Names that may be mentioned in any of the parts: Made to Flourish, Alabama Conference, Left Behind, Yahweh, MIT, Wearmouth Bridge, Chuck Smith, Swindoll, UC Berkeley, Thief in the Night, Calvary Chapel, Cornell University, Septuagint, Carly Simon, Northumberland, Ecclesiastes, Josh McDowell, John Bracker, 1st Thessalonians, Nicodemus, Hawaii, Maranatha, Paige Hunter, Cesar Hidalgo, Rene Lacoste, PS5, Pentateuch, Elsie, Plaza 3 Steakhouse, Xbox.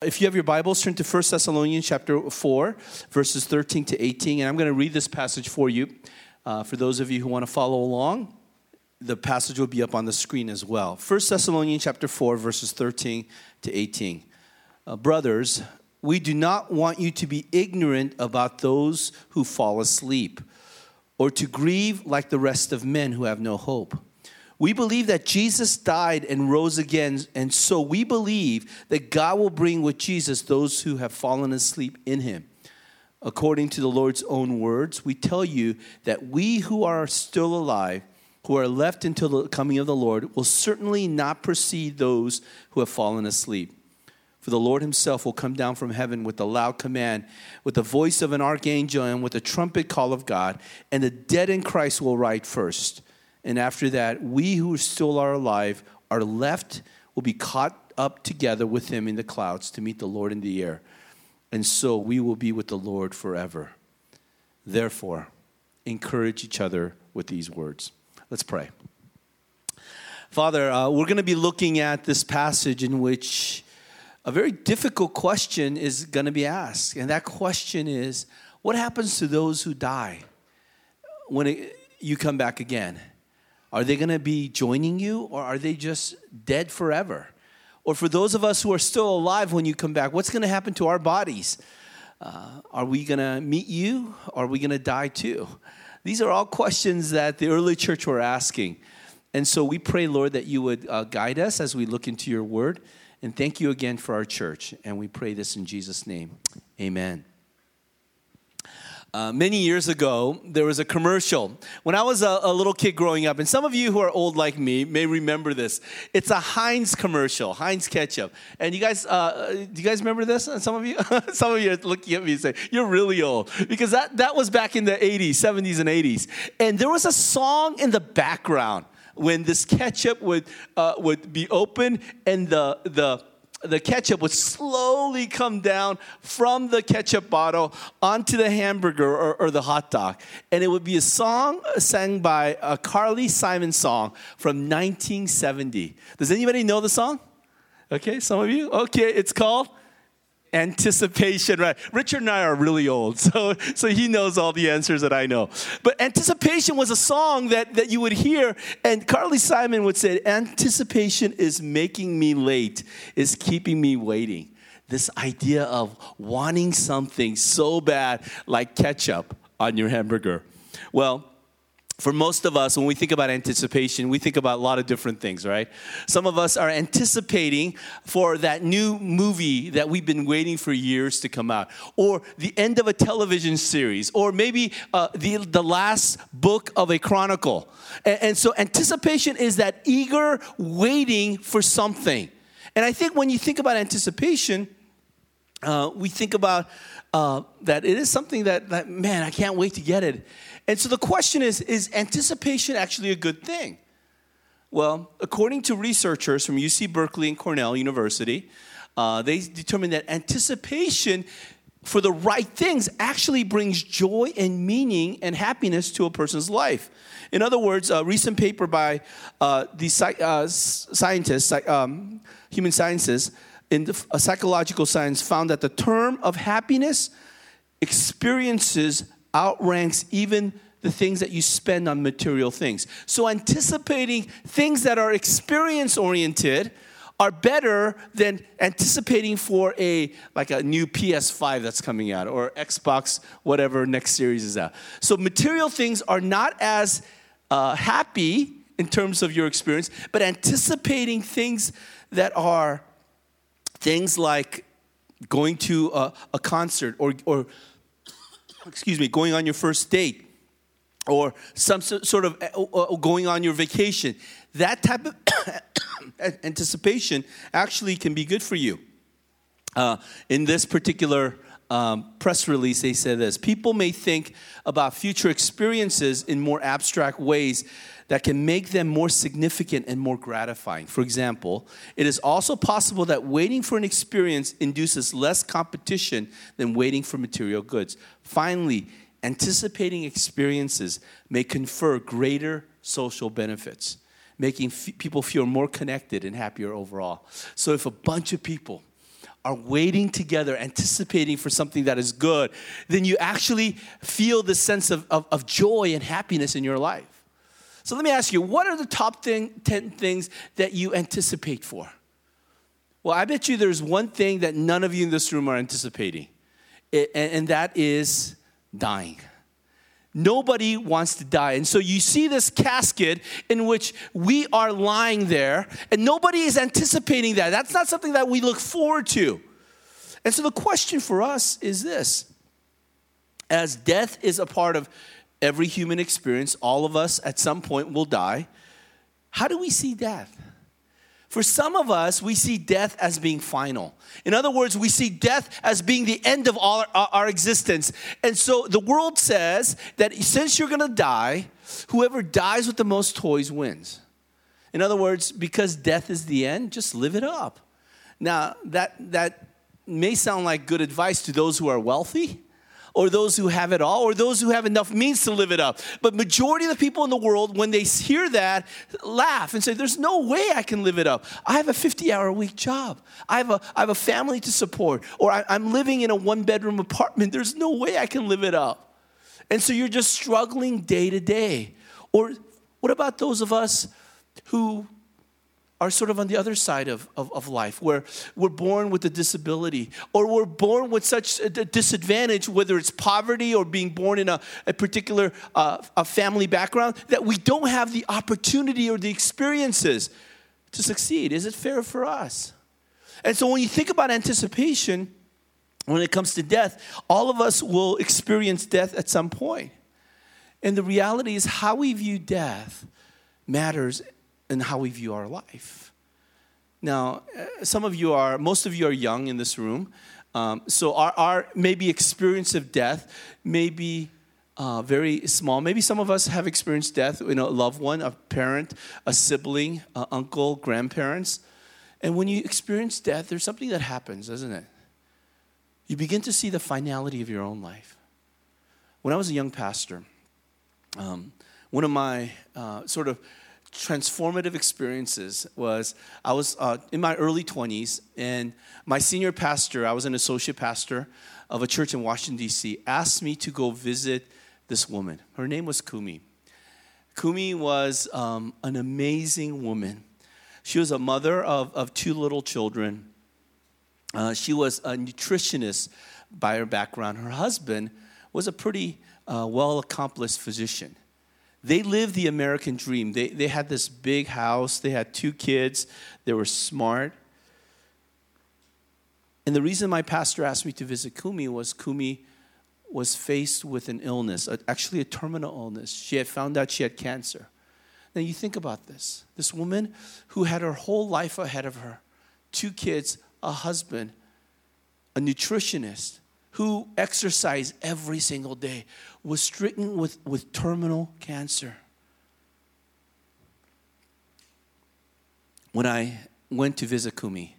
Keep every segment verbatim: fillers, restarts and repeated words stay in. If you have your Bibles, turn to First Thessalonians chapter four, verses thirteen to eighteen, and I'm going to read this passage for you. Uh, for those of you who want to follow along, the passage will be up on the screen as well. First Thessalonians chapter four, verses thirteen to eighteen. Uh, Brothers, we do not want you to be ignorant about those who fall asleep, or to grieve like the rest of men who have no hope. We believe that Jesus died and rose again, and so we believe that God will bring with Jesus those who have fallen asleep in him. According to the Lord's own words, we tell you that we who are still alive, who are left until the coming of the Lord, will certainly not precede those who have fallen asleep. For the Lord himself will come down from heaven with a loud command, with the voice of an archangel, and with a trumpet call of God, and the dead in Christ will rise first. And after that, we who still are alive, are left, will be caught up together with him in the clouds to meet the Lord in the air. And so we will be with the Lord forever. Therefore, encourage each other with these words. Let's pray. Father, uh, we're going to be looking at this passage in which a very difficult question is going to be asked. And that question is, what happens to those who die when it, you come back again? Are they going to be joining you, or are they just dead forever? Or for those of us who are still alive when you come back, what's going to happen to our bodies? Uh, are we going to meet you? Or are we going to die too? These are all questions that the early church were asking. And so we pray, Lord, that you would uh, guide us as we look into your word. And thank you again for our church. And we pray this in Jesus' name. Amen. Uh, many years ago, there was a commercial when I was a, a little kid growing up. And some of you who are old like me may remember this. It's a Heinz commercial, Heinz ketchup. And you guys, uh, do you guys remember this? Some of you, some of you are looking at me and saying, you're really old. Because that, that was back in the eighties, seventies and eighties. And there was a song in the background when this ketchup would uh, would be open and the the... the ketchup would slowly come down from the ketchup bottle onto the hamburger or, or the hot dog. And it would be a song sang by a Carly Simon song from nineteen seventy. Does anybody know the song? Okay, some of you? Okay, it's called Anticipation, right? Richard and I are really old, so so he knows all the answers that I know. But Anticipation was a song that, that you would hear, and Carly Simon would say, anticipation is making me late, is keeping me waiting. This idea of wanting something so bad, like ketchup on your hamburger. Well, for most of us, when we think about anticipation, we think about a lot of different things, right? Some of us are anticipating for that new movie that we've been waiting for years to come out, or the end of a television series, or maybe uh, the, the last book of a chronicle. And, and so anticipation is that eager waiting for something. And I think when you think about anticipation, uh, we think about uh, that it is something that, that, man, I can't wait to get it. And so the question is, is anticipation actually a good thing? Well, according to researchers from U C Berkeley and Cornell University, uh, they determined that anticipation for the right things actually brings joy and meaning and happiness to a person's life. In other words, a recent paper by uh, the sci- uh, scientists, um, human sciences, in the, uh, psychological science found that the term of happiness experiences outranks even the things that you spend on material things. So anticipating things that are experience-oriented are better than anticipating for a like a new P S five that's coming out or Xbox, whatever next series is out. So material things are not as uh, happy in terms of your experience, but anticipating things that are things like going to a, a concert or or excuse me, going on your first date or some sort of going on your vacation. That type of anticipation actually can be good for you. Uh, in this particular um, press release, they said this: people may think about future experiences in more abstract ways that can make them more significant and more gratifying. For example, it is also possible that waiting for an experience induces less competition than waiting for material goods. Finally, anticipating experiences may confer greater social benefits, making f- people feel more connected and happier overall. So if a bunch of people are waiting together, anticipating for something that is good, then you actually feel the sense of, of, of joy and happiness in your life. So let me ask you, what are the top thing, ten things that you anticipate for? Well, I bet you there's one thing that none of you in this room are anticipating, it, and, and that is dying. Nobody wants to die. And so you see this casket in which we are lying there, and nobody is anticipating that. That's not something that we look forward to. And so the question for us is this. As death is a part of every human experience, all of us at some point will die. How do we see death? For some of us, we see death as being final. In other words, we see death as being the end of all our, our existence. And so the world says that since you're going to die, whoever dies with the most toys wins. In other words, because death is the end, just live it up. Now, that that may sound like good advice to those who are wealthy, or those who have it all, or those who have enough means to live it up. But majority of the people in the world, when they hear that, laugh and say, there's no way I can live it up. I have a fifty-hour-a-week job. I have a, I have a family to support. Or I, I'm living in a one-bedroom apartment. There's no way I can live it up. And so you're just struggling day to day. Or what about those of us who are sort of on the other side of, of, of life, where we're born with a disability, or we're born with such a disadvantage, whether it's poverty or being born in a, a particular uh, a family background, that we don't have the opportunity or the experiences to succeed. Is it fair for us? And so when you think about anticipation, when it comes to death, all of us will experience death at some point. And the reality is how we view death matters and how we view our life. Now, some of you are, most of you are young in this room, um, so our, our maybe experience of death may be uh, very small. Maybe some of us have experienced death in a loved one, a parent, a sibling, a uncle, grandparents. And when you experience death, there's something that happens, isn't it? You begin to see the finality of your own life. When I was a young pastor, um, one of my uh, sort of transformative experiences was I was uh, in my early twenties, and my senior pastor, I was an associate pastor of a church in Washington, D C, asked me to go visit this woman. Her name was Kumi. Kumi was um, an amazing woman. She was a mother of, of two little children. Uh, she was a nutritionist by her background. Her husband was a pretty uh, well-accomplished physician. They lived the American dream. They they had this big house. They had two kids. They were smart. And the reason my pastor asked me to visit Kumi was Kumi was faced with an illness, actually a terminal illness. She had found out she had cancer. Now you think about this. This woman who had her whole life ahead of her, two kids, a husband, a nutritionist, who exercised every single day, was stricken with, with terminal cancer. When I went to visit Kumi,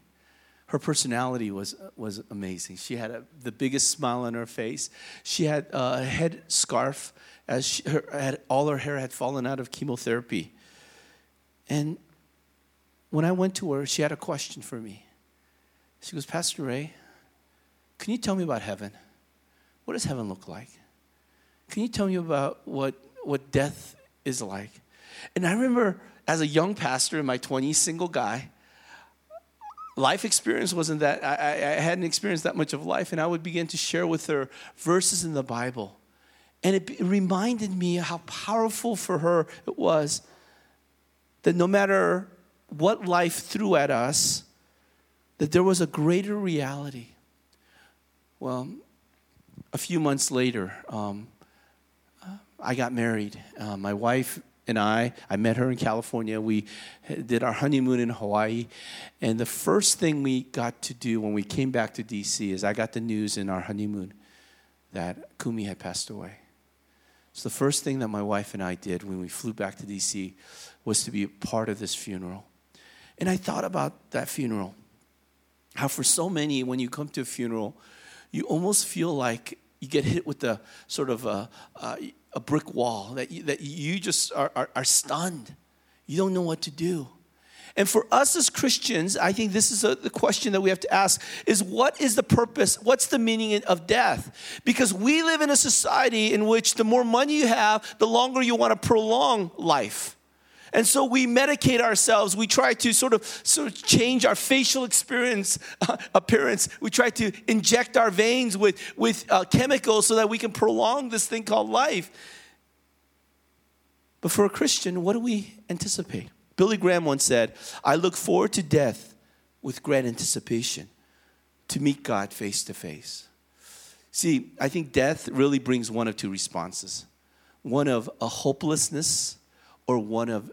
her personality was was amazing. She had a, the biggest smile on her face. She had a head scarf, as she, her, had, all her hair had fallen out of chemotherapy. And when I went to her, she had a question for me. She goes, Pastor Ray, can you tell me about heaven? What does heaven look like? Can you tell me about what what death is like? And I remember as a young pastor in my twenties, single guy, life experience wasn't that, I, I hadn't experienced that much of life, and I would begin to share with her verses in the Bible. And it, it reminded me how powerful for her it was that no matter what life threw at us, that there was a greater reality. Well, a few months later, um, I got married. Uh, my wife and I, I met her in California. We did our honeymoon in Hawaii. And the first thing we got to do when we came back to D C is I got the news in our honeymoon that Kumi had passed away. So the first thing that my wife and I did when we flew back to D C was to be a part of this funeral. And I thought about that funeral, how for so many, when you come to a funeral, you almost feel like you get hit with a sort of a, a, a brick wall, that you, that you just are, are, are stunned. You don't know what to do. And for us as Christians, I think this is a, the question that we have to ask, is what is the purpose? What's the meaning of death? Because we live in a society in which the more money you have, the longer you want to prolong life. And so we medicate ourselves. We try to sort of, sort of change our facial experience, uh, appearance. We try to inject our veins with, with uh, chemicals so that we can prolong this thing called life. But for a Christian, what do we anticipate? Billy Graham once said, "I look forward to death with great anticipation, to meet God face to face." See, I think death really brings one of two responses. One of a hopelessness or one of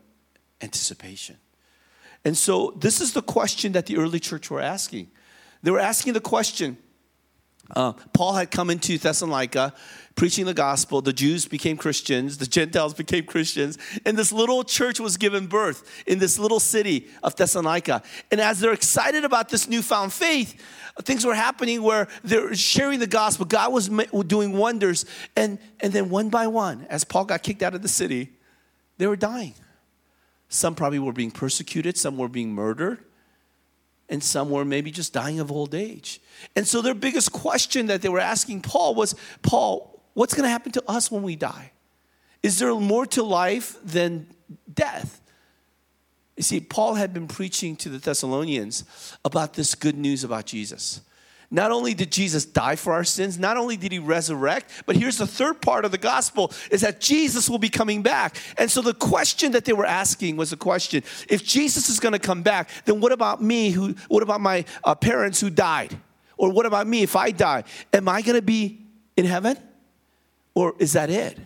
anticipation. And so this is the question that the early church were asking. They were asking the question, uh, Paul had come into Thessalonica preaching the gospel. The Jews became Christians. The Gentiles became Christians. And this little church was given birth in this little city of Thessalonica. And as they're excited about this newfound faith, things were happening where they're sharing the gospel. God was doing wonders. And, and then one by one, as Paul got kicked out of the city, they were dying. Some probably were being persecuted. Some were being murdered. And some were maybe just dying of old age. And so their biggest question that they were asking Paul was, Paul, what's going to happen to us when we die? Is there more to life than death? You see, Paul had been preaching to the Thessalonians about this good news about Jesus. Not only did Jesus die for our sins, not only did he resurrect, but here's the third part of the gospel, is that Jesus will be coming back. And so the question that they were asking was the question, if Jesus is going to come back, then what about me? Who? What about my uh, parents who died? Or what about me if I die? Am I going to be in heaven? Or is that it?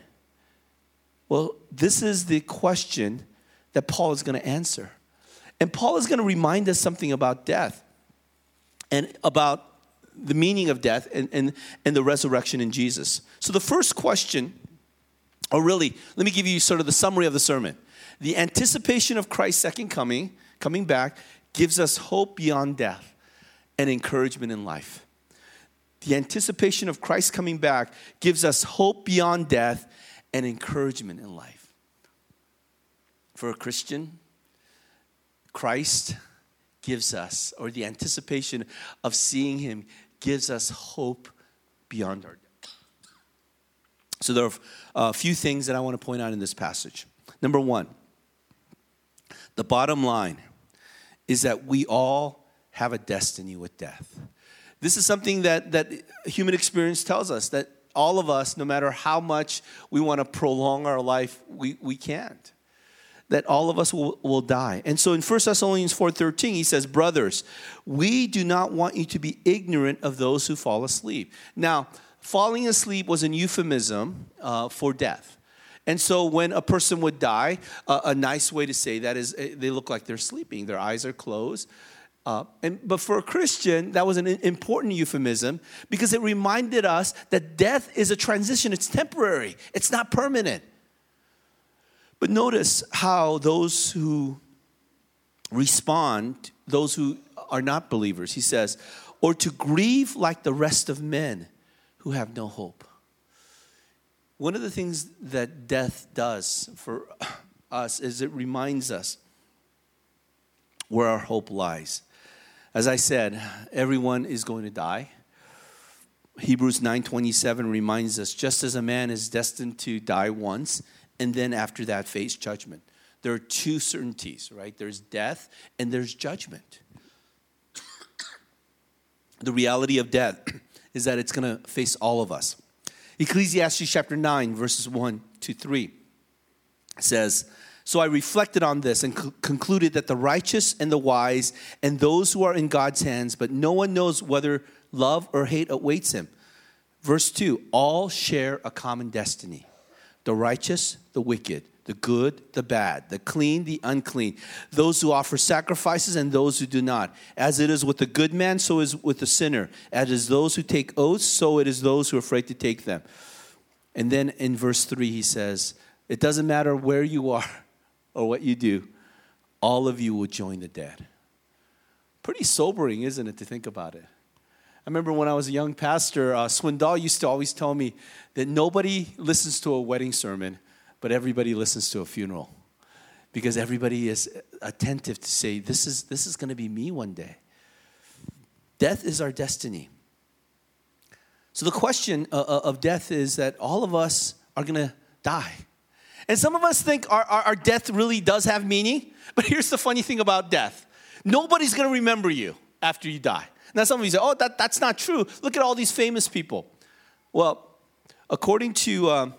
Well, this is the question that Paul is going to answer. And Paul is going to remind us something about death and about the meaning of death and, and, and the resurrection in Jesus. So the first question, or really, let me give you sort of the summary of the sermon. The anticipation of Christ's second coming, coming back, gives us hope beyond death and encouragement in life. The anticipation of Christ coming back gives us hope beyond death and encouragement in life. For a Christian, Christ gives us, or the anticipation of seeing him gives us hope beyond our death. So there are a few things that I want to point out in this passage. Number one, the bottom line is that we all have a destiny with death. This is something that, that human experience tells us, that all of us, no matter how much we want to prolong our life, we, we can't. That all of us will, will die. And so in First Thessalonians four thirteen, he says, "Brothers, we do not want you to be ignorant of those who fall asleep." Now, falling asleep was an euphemism uh, for death. And so when a person would die, uh, a nice way to say that is uh, they look like they're sleeping. Their eyes are closed. Uh, and, but for a Christian, that was an important euphemism because it reminded us that death is a transition. It's temporary. It's not permanent. But notice how those who respond, those who are not believers, he says, "or to grieve like the rest of men who have no hope." One of the things that death does for us is it reminds us where our hope lies. As I said, everyone is going to die. Hebrews nine twenty-seven reminds us, "Just as a man is destined to die once, and then after that, face judgment." There are two certainties, right? There's death and there's judgment. The reality of death is that it's going to face all of us. Ecclesiastes chapter nine, verses one to three says, "So I reflected on this and co- concluded that the righteous and the wise and those who are in God's hands, but no one knows whether love or hate awaits him." Verse two, "All share a common destiny. The righteous, the wicked, the good, the bad, the clean, the unclean, those who offer sacrifices and those who do not. As it is with the good man, so is with the sinner. As it is those who take oaths, so it is those who are afraid to take them." And then in verse three, he says, "It doesn't matter where you are or what you do, all of you will join the dead." Pretty sobering, isn't it, to think about it? I remember when I was a young pastor, uh, Swindoll used to always tell me that nobody listens to a wedding sermon, but everybody listens to a funeral. because everybody is attentive to say, this is, this is going to be me one day. Death is our destiny. So the question uh, of death is that all of us are going to die. And some of us think our, our, our death really does have meaning. But here's the funny thing about death. Nobody's going to remember you after you die. Now some of you say, oh, that, that's not true. Look at all these famous people. Well, according to um,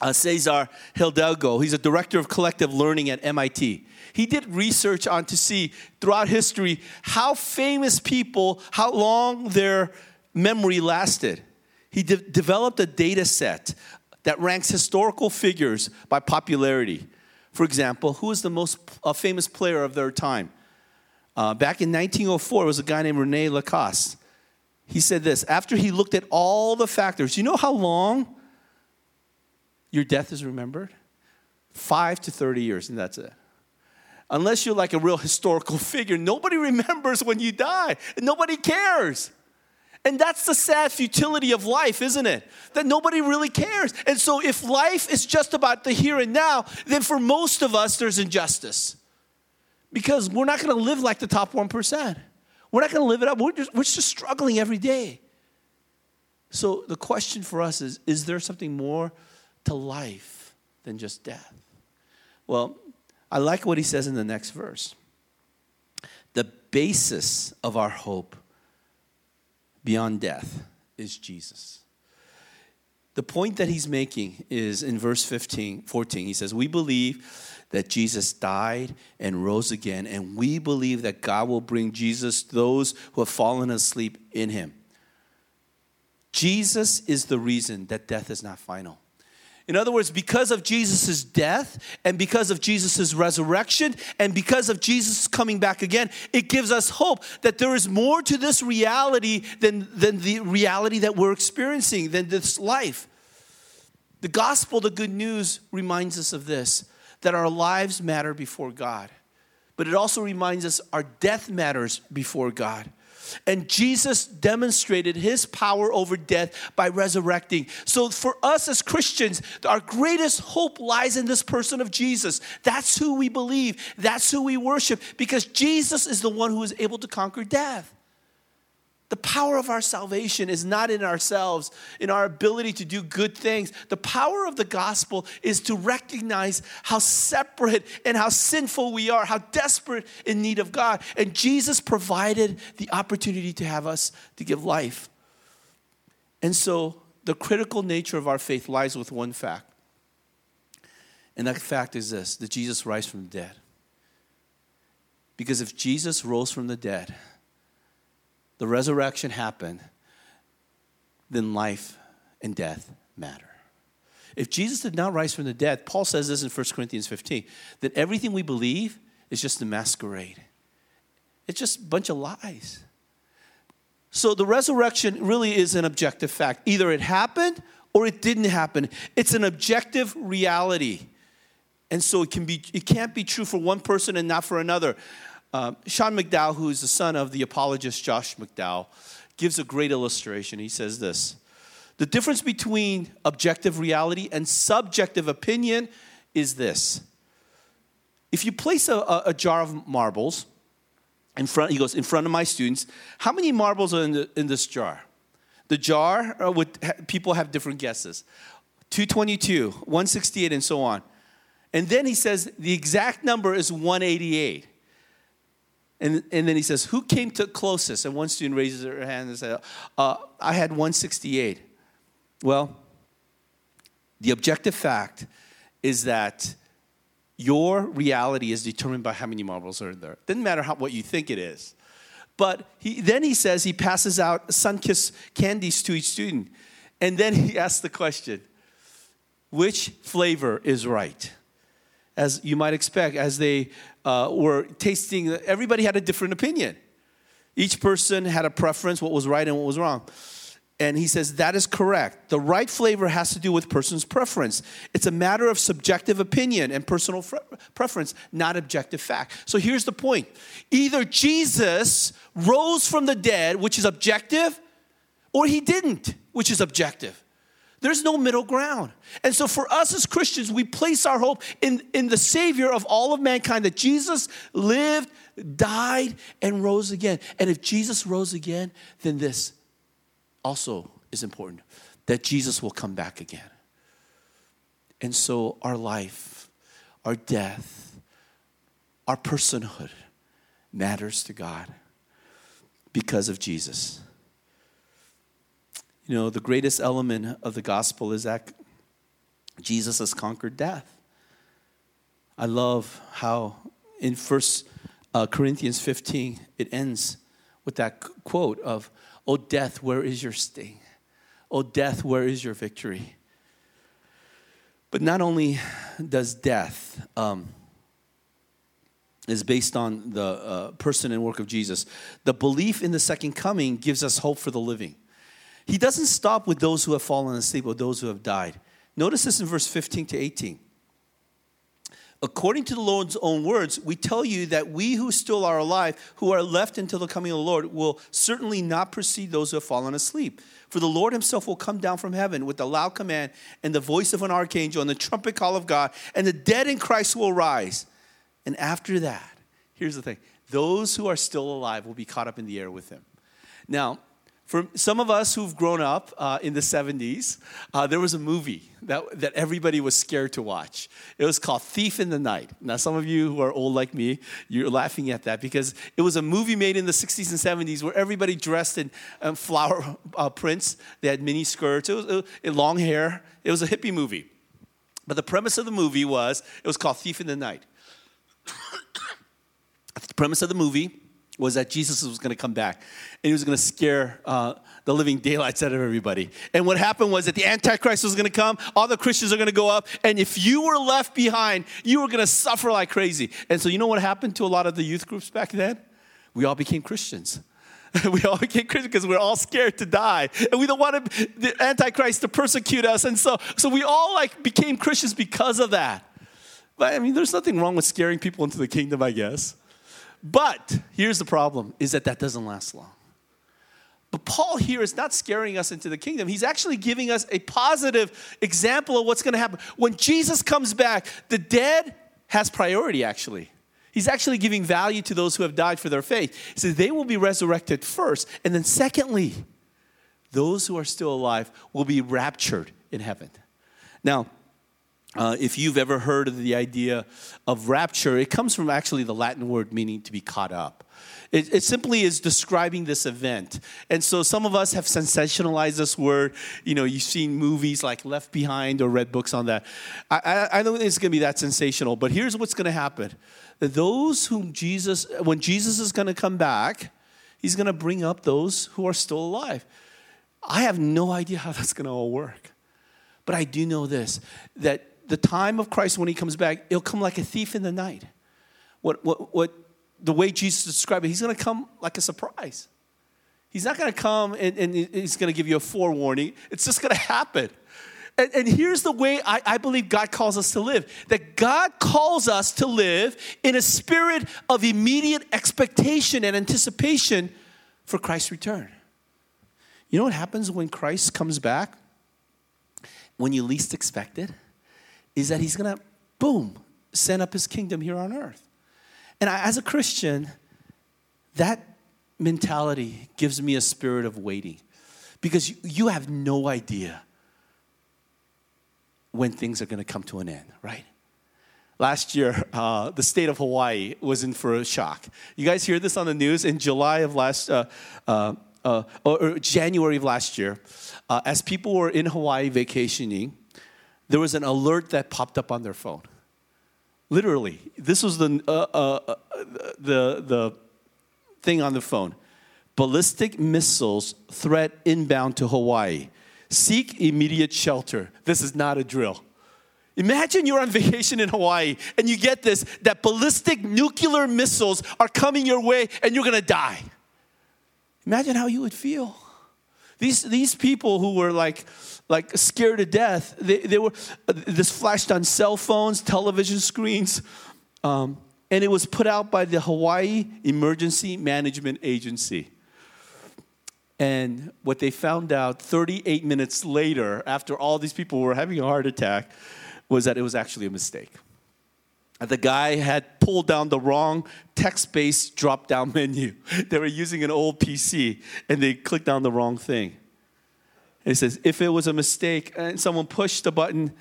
uh, Cesar Hidalgo, he's a director of collective learning at M I T. He did research on to see throughout history how famous people, how long their memory lasted. He de- developed a data set that ranks historical figures by popularity. For example, who is the most uh, famous player of their time? Uh, back in nineteen oh four, it was a guy named Rene Lacoste. He said this, after he looked at all the factors, you know how long your death is remembered? five to thirty years, and that's it. Unless you're like a real historical figure, nobody remembers when you die, and nobody cares. And that's the sad futility of life, isn't it? That nobody really cares. And so if life is just about the here and now, then for most of us, there's injustice. Because we're not going to live like the top one percent. We're not going to live it up. We're just, we're just struggling every day. So the question for us is, is there something more to life than just death? Well, I like what he says in the next verse. The basis of our hope beyond death is Jesus. The point that he's making is in verse fifteen, fourteen. He says, we believe that Jesus died and rose again, and we believe that God will bring Jesus those who have fallen asleep in him. Jesus is the reason that death is not final. In other words, because of Jesus' death and because of Jesus' resurrection and because of Jesus coming back again, it gives us hope that there is more to this reality than, than the reality that we're experiencing, than this life. The gospel, the good news, reminds us of this, that our lives matter before God. But it also reminds us our death matters before God. And Jesus demonstrated his power over death by resurrecting. So for us as Christians, our greatest hope lies in this person of Jesus. That's who we believe. That's who we worship. Because Jesus is the one who is able to conquer death. The power of our salvation is not in ourselves, in our ability to do good things. The power of the gospel is to recognize how separate and how sinful we are, how desperate in need of God. And Jesus provided the opportunity to have us to give life. And so the critical nature of our faith lies with one fact. And that fact is this, that Jesus rose from the dead. Because if Jesus rose from the dead, the resurrection happened, then life and death matter. If Jesus did not rise from the dead, Paul says this in First Corinthians fifteen, that everything we believe is just a masquerade. It's just a bunch of lies. So the resurrection really is an objective fact. Either it happened or it didn't happen. It's an objective reality. And so it can be, it can't be true for one person and not for another. Uh, Sean McDowell, who is the son of the apologist Josh McDowell, gives a great illustration. He says this, the difference between objective reality and subjective opinion is this. If you place a, a, a jar of marbles in front, he goes, in front of my students, how many marbles are in, the, in this jar? The jar, uh, would ha- people have different guesses. two twenty-two, one sixty-eight, and so on. And then he says the exact number is one eighty-eight. And, and then he says, who came to closest? And one student raises her hand and says, uh, I had one sixty-eight. Well, the objective fact is that your reality is determined by how many marbles are there. Doesn't matter how, what you think it is. But he, then he says he passes out sun-kissed candies to each student. And then he asks the question, which flavor is right? As you might expect, as they uh, were tasting, everybody had a different opinion. Each person had a preference, what was right and what was wrong. And he says, that is correct. The right flavor has to do with person's preference. It's a matter of subjective opinion and personal fre- preference, not objective fact. So here's the point. Either Jesus rose from the dead, which is objective, or he didn't, which is objective. There's no middle ground. And so for us as Christians, we place our hope in, in the Savior of all of mankind, that Jesus lived, died, and rose again. And if Jesus rose again, then this also is important, that Jesus will come back again. And so our life, our death, our personhood matters to God because of Jesus. You know, the greatest element of the gospel is that Jesus has conquered death. I love how in First Corinthians fifteen, it ends with that quote of, "O death, where is your sting? O death, where is your victory?" But not only does death um, is based on the uh, person and work of Jesus, the belief in the second coming gives us hope for the living. He doesn't stop with those who have fallen asleep or those who have died. Notice this in verse fifteen to eighteen. According to the Lord's own words, we tell you that we who still are alive, who are left until the coming of the Lord, will certainly not precede those who have fallen asleep. For the Lord himself will come down from heaven with a loud command and the voice of an archangel and the trumpet call of God, and the dead in Christ will rise. And after that, here's the thing, those who are still alive will be caught up in the air with him. Now, for some of us who've grown up uh, in the seventies, uh, there was a movie that, that everybody was scared to watch. It was called Thief in the Night. Now, some of you who are old like me, you're laughing at that because it was a movie made in the sixties and seventies where everybody dressed in um, flower uh, prints. They had mini skirts, it was, it was long hair. It was a hippie movie. But the premise of the movie was, it was called Thief in the Night. The premise of the movie was that Jesus was going to come back, and he was going to scare uh, the living daylights out of everybody. And what happened was that the Antichrist was going to come, all the Christians are going to go up, and if you were left behind, you were going to suffer like crazy. And so you know what happened to a lot of the youth groups back then? We all became Christians. We all became Christians because we're all scared to die. And we don't want to, the Antichrist to persecute us. And so, so we all like became Christians because of that. But I mean, there's nothing wrong with scaring people into the kingdom, I guess. But here's the problem, is that that doesn't last long. But Paul here is not scaring us into the kingdom. He's actually giving us a positive example of what's going to happen. When Jesus comes back, the dead has priority, actually. He's actually giving value to those who have died for their faith. He says they will be resurrected first. And then secondly, those who are still alive will be raptured in heaven. Now, Uh, if you've ever heard of the idea of rapture, it comes from actually the Latin word meaning to be caught up. It, it simply is describing this event. And so some of us have sensationalized this word. You know, you've seen movies like Left Behind or read books on that. I, I, I don't think it's going to be that sensational, but here's what's going to happen. Those whom Jesus, when Jesus is going to come back, he's going to bring up those who are still alive. I have no idea how that's going to all work. But I do know this, that the time of Christ when he comes back, it'll come like a thief in the night. What, what, what? The way Jesus described it, he's going to come like a surprise. He's not going to come and, and he's going to give you a forewarning. It's just going to happen. And, and here's the way I, I believe God calls us to live. That God calls us to live in a spirit of immediate expectation and anticipation for Christ's return. You know what happens when Christ comes back? When you least expect it? Is that he's going to, boom, send up his kingdom here on earth. And I, as a Christian, that mentality gives me a spirit of waiting. Because you, you have no idea when things are going to come to an end, right? Last year, uh, the state of Hawaii was in for a shock. You guys hear this on the news? In July of last, uh, uh, uh, or January of last year, uh, as people were in Hawaii vacationing, there was an alert that popped up on their phone. Literally, this was the uh, uh, the the thing on the phone: ballistic missiles threat inbound to Hawaii. Seek immediate shelter. This is not a drill. Imagine you're on vacation in Hawaii and you get this: that ballistic nuclear missiles are coming your way, and you're gonna die. Imagine how you would feel. These these people who were like. Like scared to death, they, they were. This flashed on cell phones, television screens, um, and it was put out by the Hawaii Emergency Management Agency. And what they found out thirty-eight minutes later, after all these people were having a heart attack, was that it was actually a mistake. The guy had pulled down the wrong text-based drop-down menu. They were using an old P C, and they clicked on the wrong thing. And it says, if it was a mistake and someone pushed the button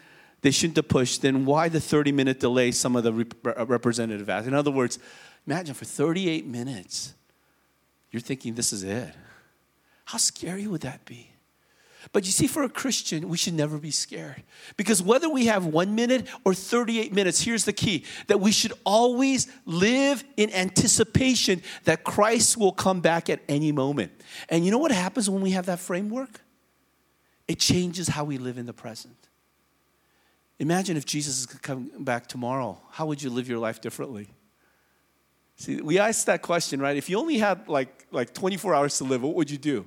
they shouldn't have pushed, then why the thirty-minute delay some of the rep- representative asked? In other words, imagine for thirty-eight minutes, you're thinking this is it. How scary would that be? But you see, for a Christian, we should never be scared. Because whether we have one minute or thirty-eight minutes, here's the key, that we should always live in anticipation that Christ will come back at any moment. And you know what happens when we have that framework? It changes how we live in the present. Imagine if Jesus is coming back tomorrow. How would you live your life differently? See, we asked that question, right? If you only had like, like twenty-four hours to live, what would you do?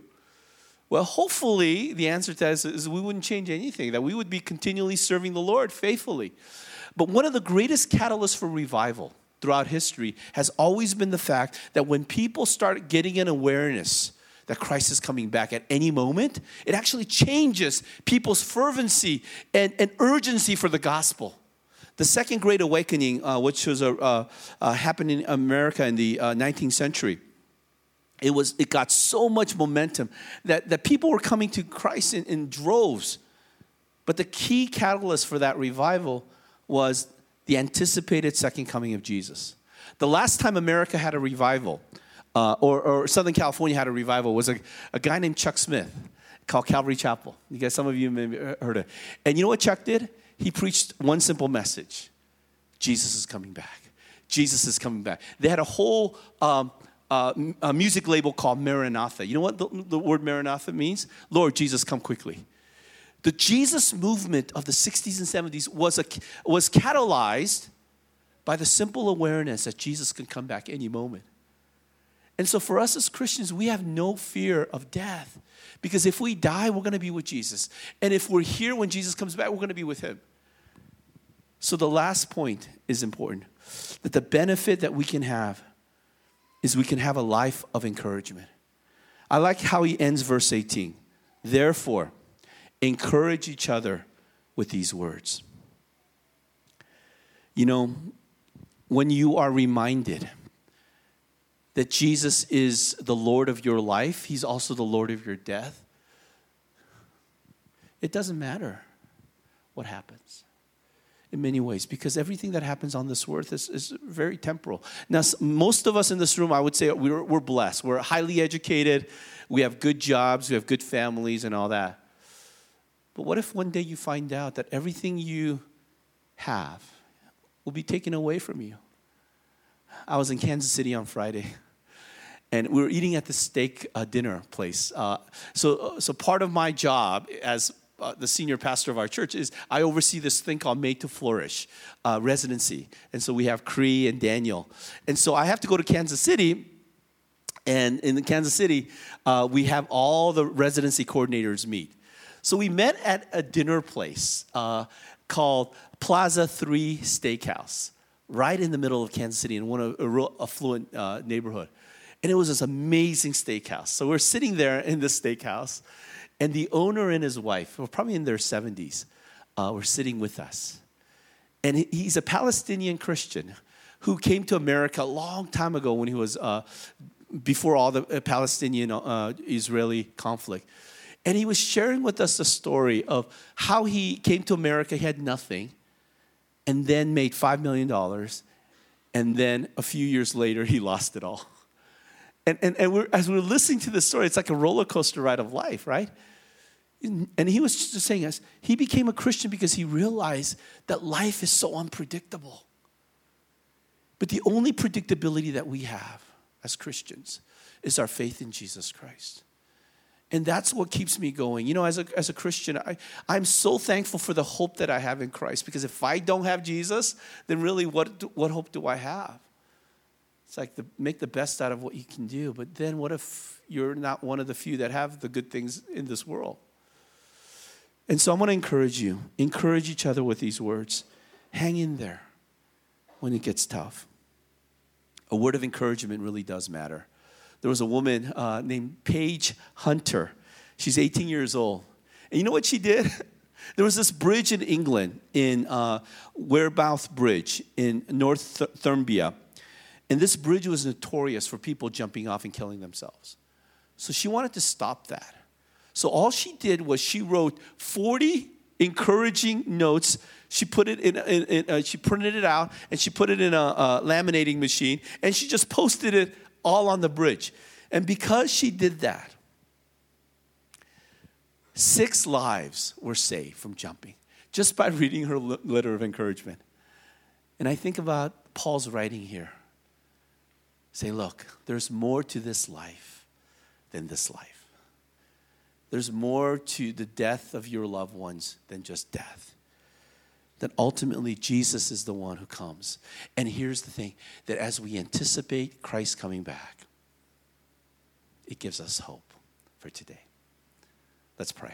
Well, hopefully, the answer to that is, is we wouldn't change anything, that we would be continually serving the Lord faithfully. But one of the greatest catalysts for revival throughout history has always been the fact that when people start getting an awareness that Christ is coming back at any moment, it actually changes people's fervency and, and urgency for the gospel. The Second Great Awakening, uh, which was uh, uh, uh, happened in America in the uh, nineteenth century, It was. It got so much momentum that, that people were coming to Christ in, in droves. But the key catalyst for that revival was the anticipated second coming of Jesus. The last time America had a revival, uh, or, or Southern California had a revival, was a, a guy named Chuck Smith called Calvary Chapel. You guys, some of you maybe heard it. And you know what Chuck did? He preached one simple message. Jesus is coming back. Jesus is coming back. They had a whole... Um, Uh, a music label called Maranatha. You know what the, the word Maranatha means? Lord Jesus, come quickly. The Jesus movement of the sixties and seventies was a, was catalyzed by the simple awareness that Jesus can come back any moment. And so for us as Christians, we have no fear of death, because if we die, we're going to be with Jesus. And if we're here when Jesus comes back, we're going to be with him. So the last point is important, that the benefit that we can have is we can have a life of encouragement. I like how he ends verse eighteen. Therefore, encourage each other with these words. You know, when you are reminded that Jesus is the Lord of your life, he's also the Lord of your death, it doesn't matter what happens. In many ways, because everything that happens on this earth is, is very temporal. Now, most of us in this room, I would say we're, we're blessed. We're highly educated. We have good jobs. We have good families and all that. But what if one day you find out that everything you have will be taken away from you? I was in Kansas City on Friday, and we were eating at the steak uh, dinner place. Uh, so, so part of my job as Uh, the senior pastor of our church is I oversee this thing called Made to Flourish uh, residency. And so we have Cree and Daniel. And so I have to go to Kansas City. And in Kansas City, uh, we have all the residency coordinators meet. So we met at a dinner place uh, called Plaza three Steakhouse, right in the middle of Kansas City in one of a real affluent uh, neighborhood. And it was this amazing steakhouse. So we're sitting there in this steakhouse, and the owner and his wife, who were probably in their seventies, uh, were sitting with us. And he's a Palestinian Christian who came to America a long time ago when he was, uh, before all the Palestinian-Israeli uh, conflict. And he was sharing with us the story of how he came to America, he had nothing, and then made five million dollars, and then a few years later, he lost it all. And, and, and we're, as we're listening to this story, it's like a roller coaster ride of life, right? And he was just saying us, he became a Christian because he realized that life is so unpredictable. But the only predictability that we have as Christians is our faith in Jesus Christ. And that's what keeps me going. You know, as a, as a Christian, I, I'm so thankful for the hope that I have in Christ. Because if I don't have Jesus, then really what, what hope do I have? It's like the, make the best out of what you can do. But then what if you're not one of the few that have the good things in this world? And so I'm going to encourage you. Encourage each other with these words. Hang in there when it gets tough. A word of encouragement really does matter. there was a woman uh, named Paige Hunter. She's eighteen years old. And you know what she did? There was this bridge in England, in uh, Wearmouth Bridge in Northumberland. And this bridge was notorious for people jumping off and killing themselves. So she wanted to stop that. So all she did was she wrote forty encouraging notes. She put it in. in, in uh, she printed it out and she put it in a, a laminating machine, and she just posted it all on the bridge. And because she did that, six lives were saved from jumping just by reading her letter of encouragement. And I think about Paul's writing here. Say, look, there's more to this life than this life. There's more to the death of your loved ones than just death. That ultimately Jesus is the one who comes. And here's the thing, that as we anticipate Christ coming back, it gives us hope for today. Let's pray.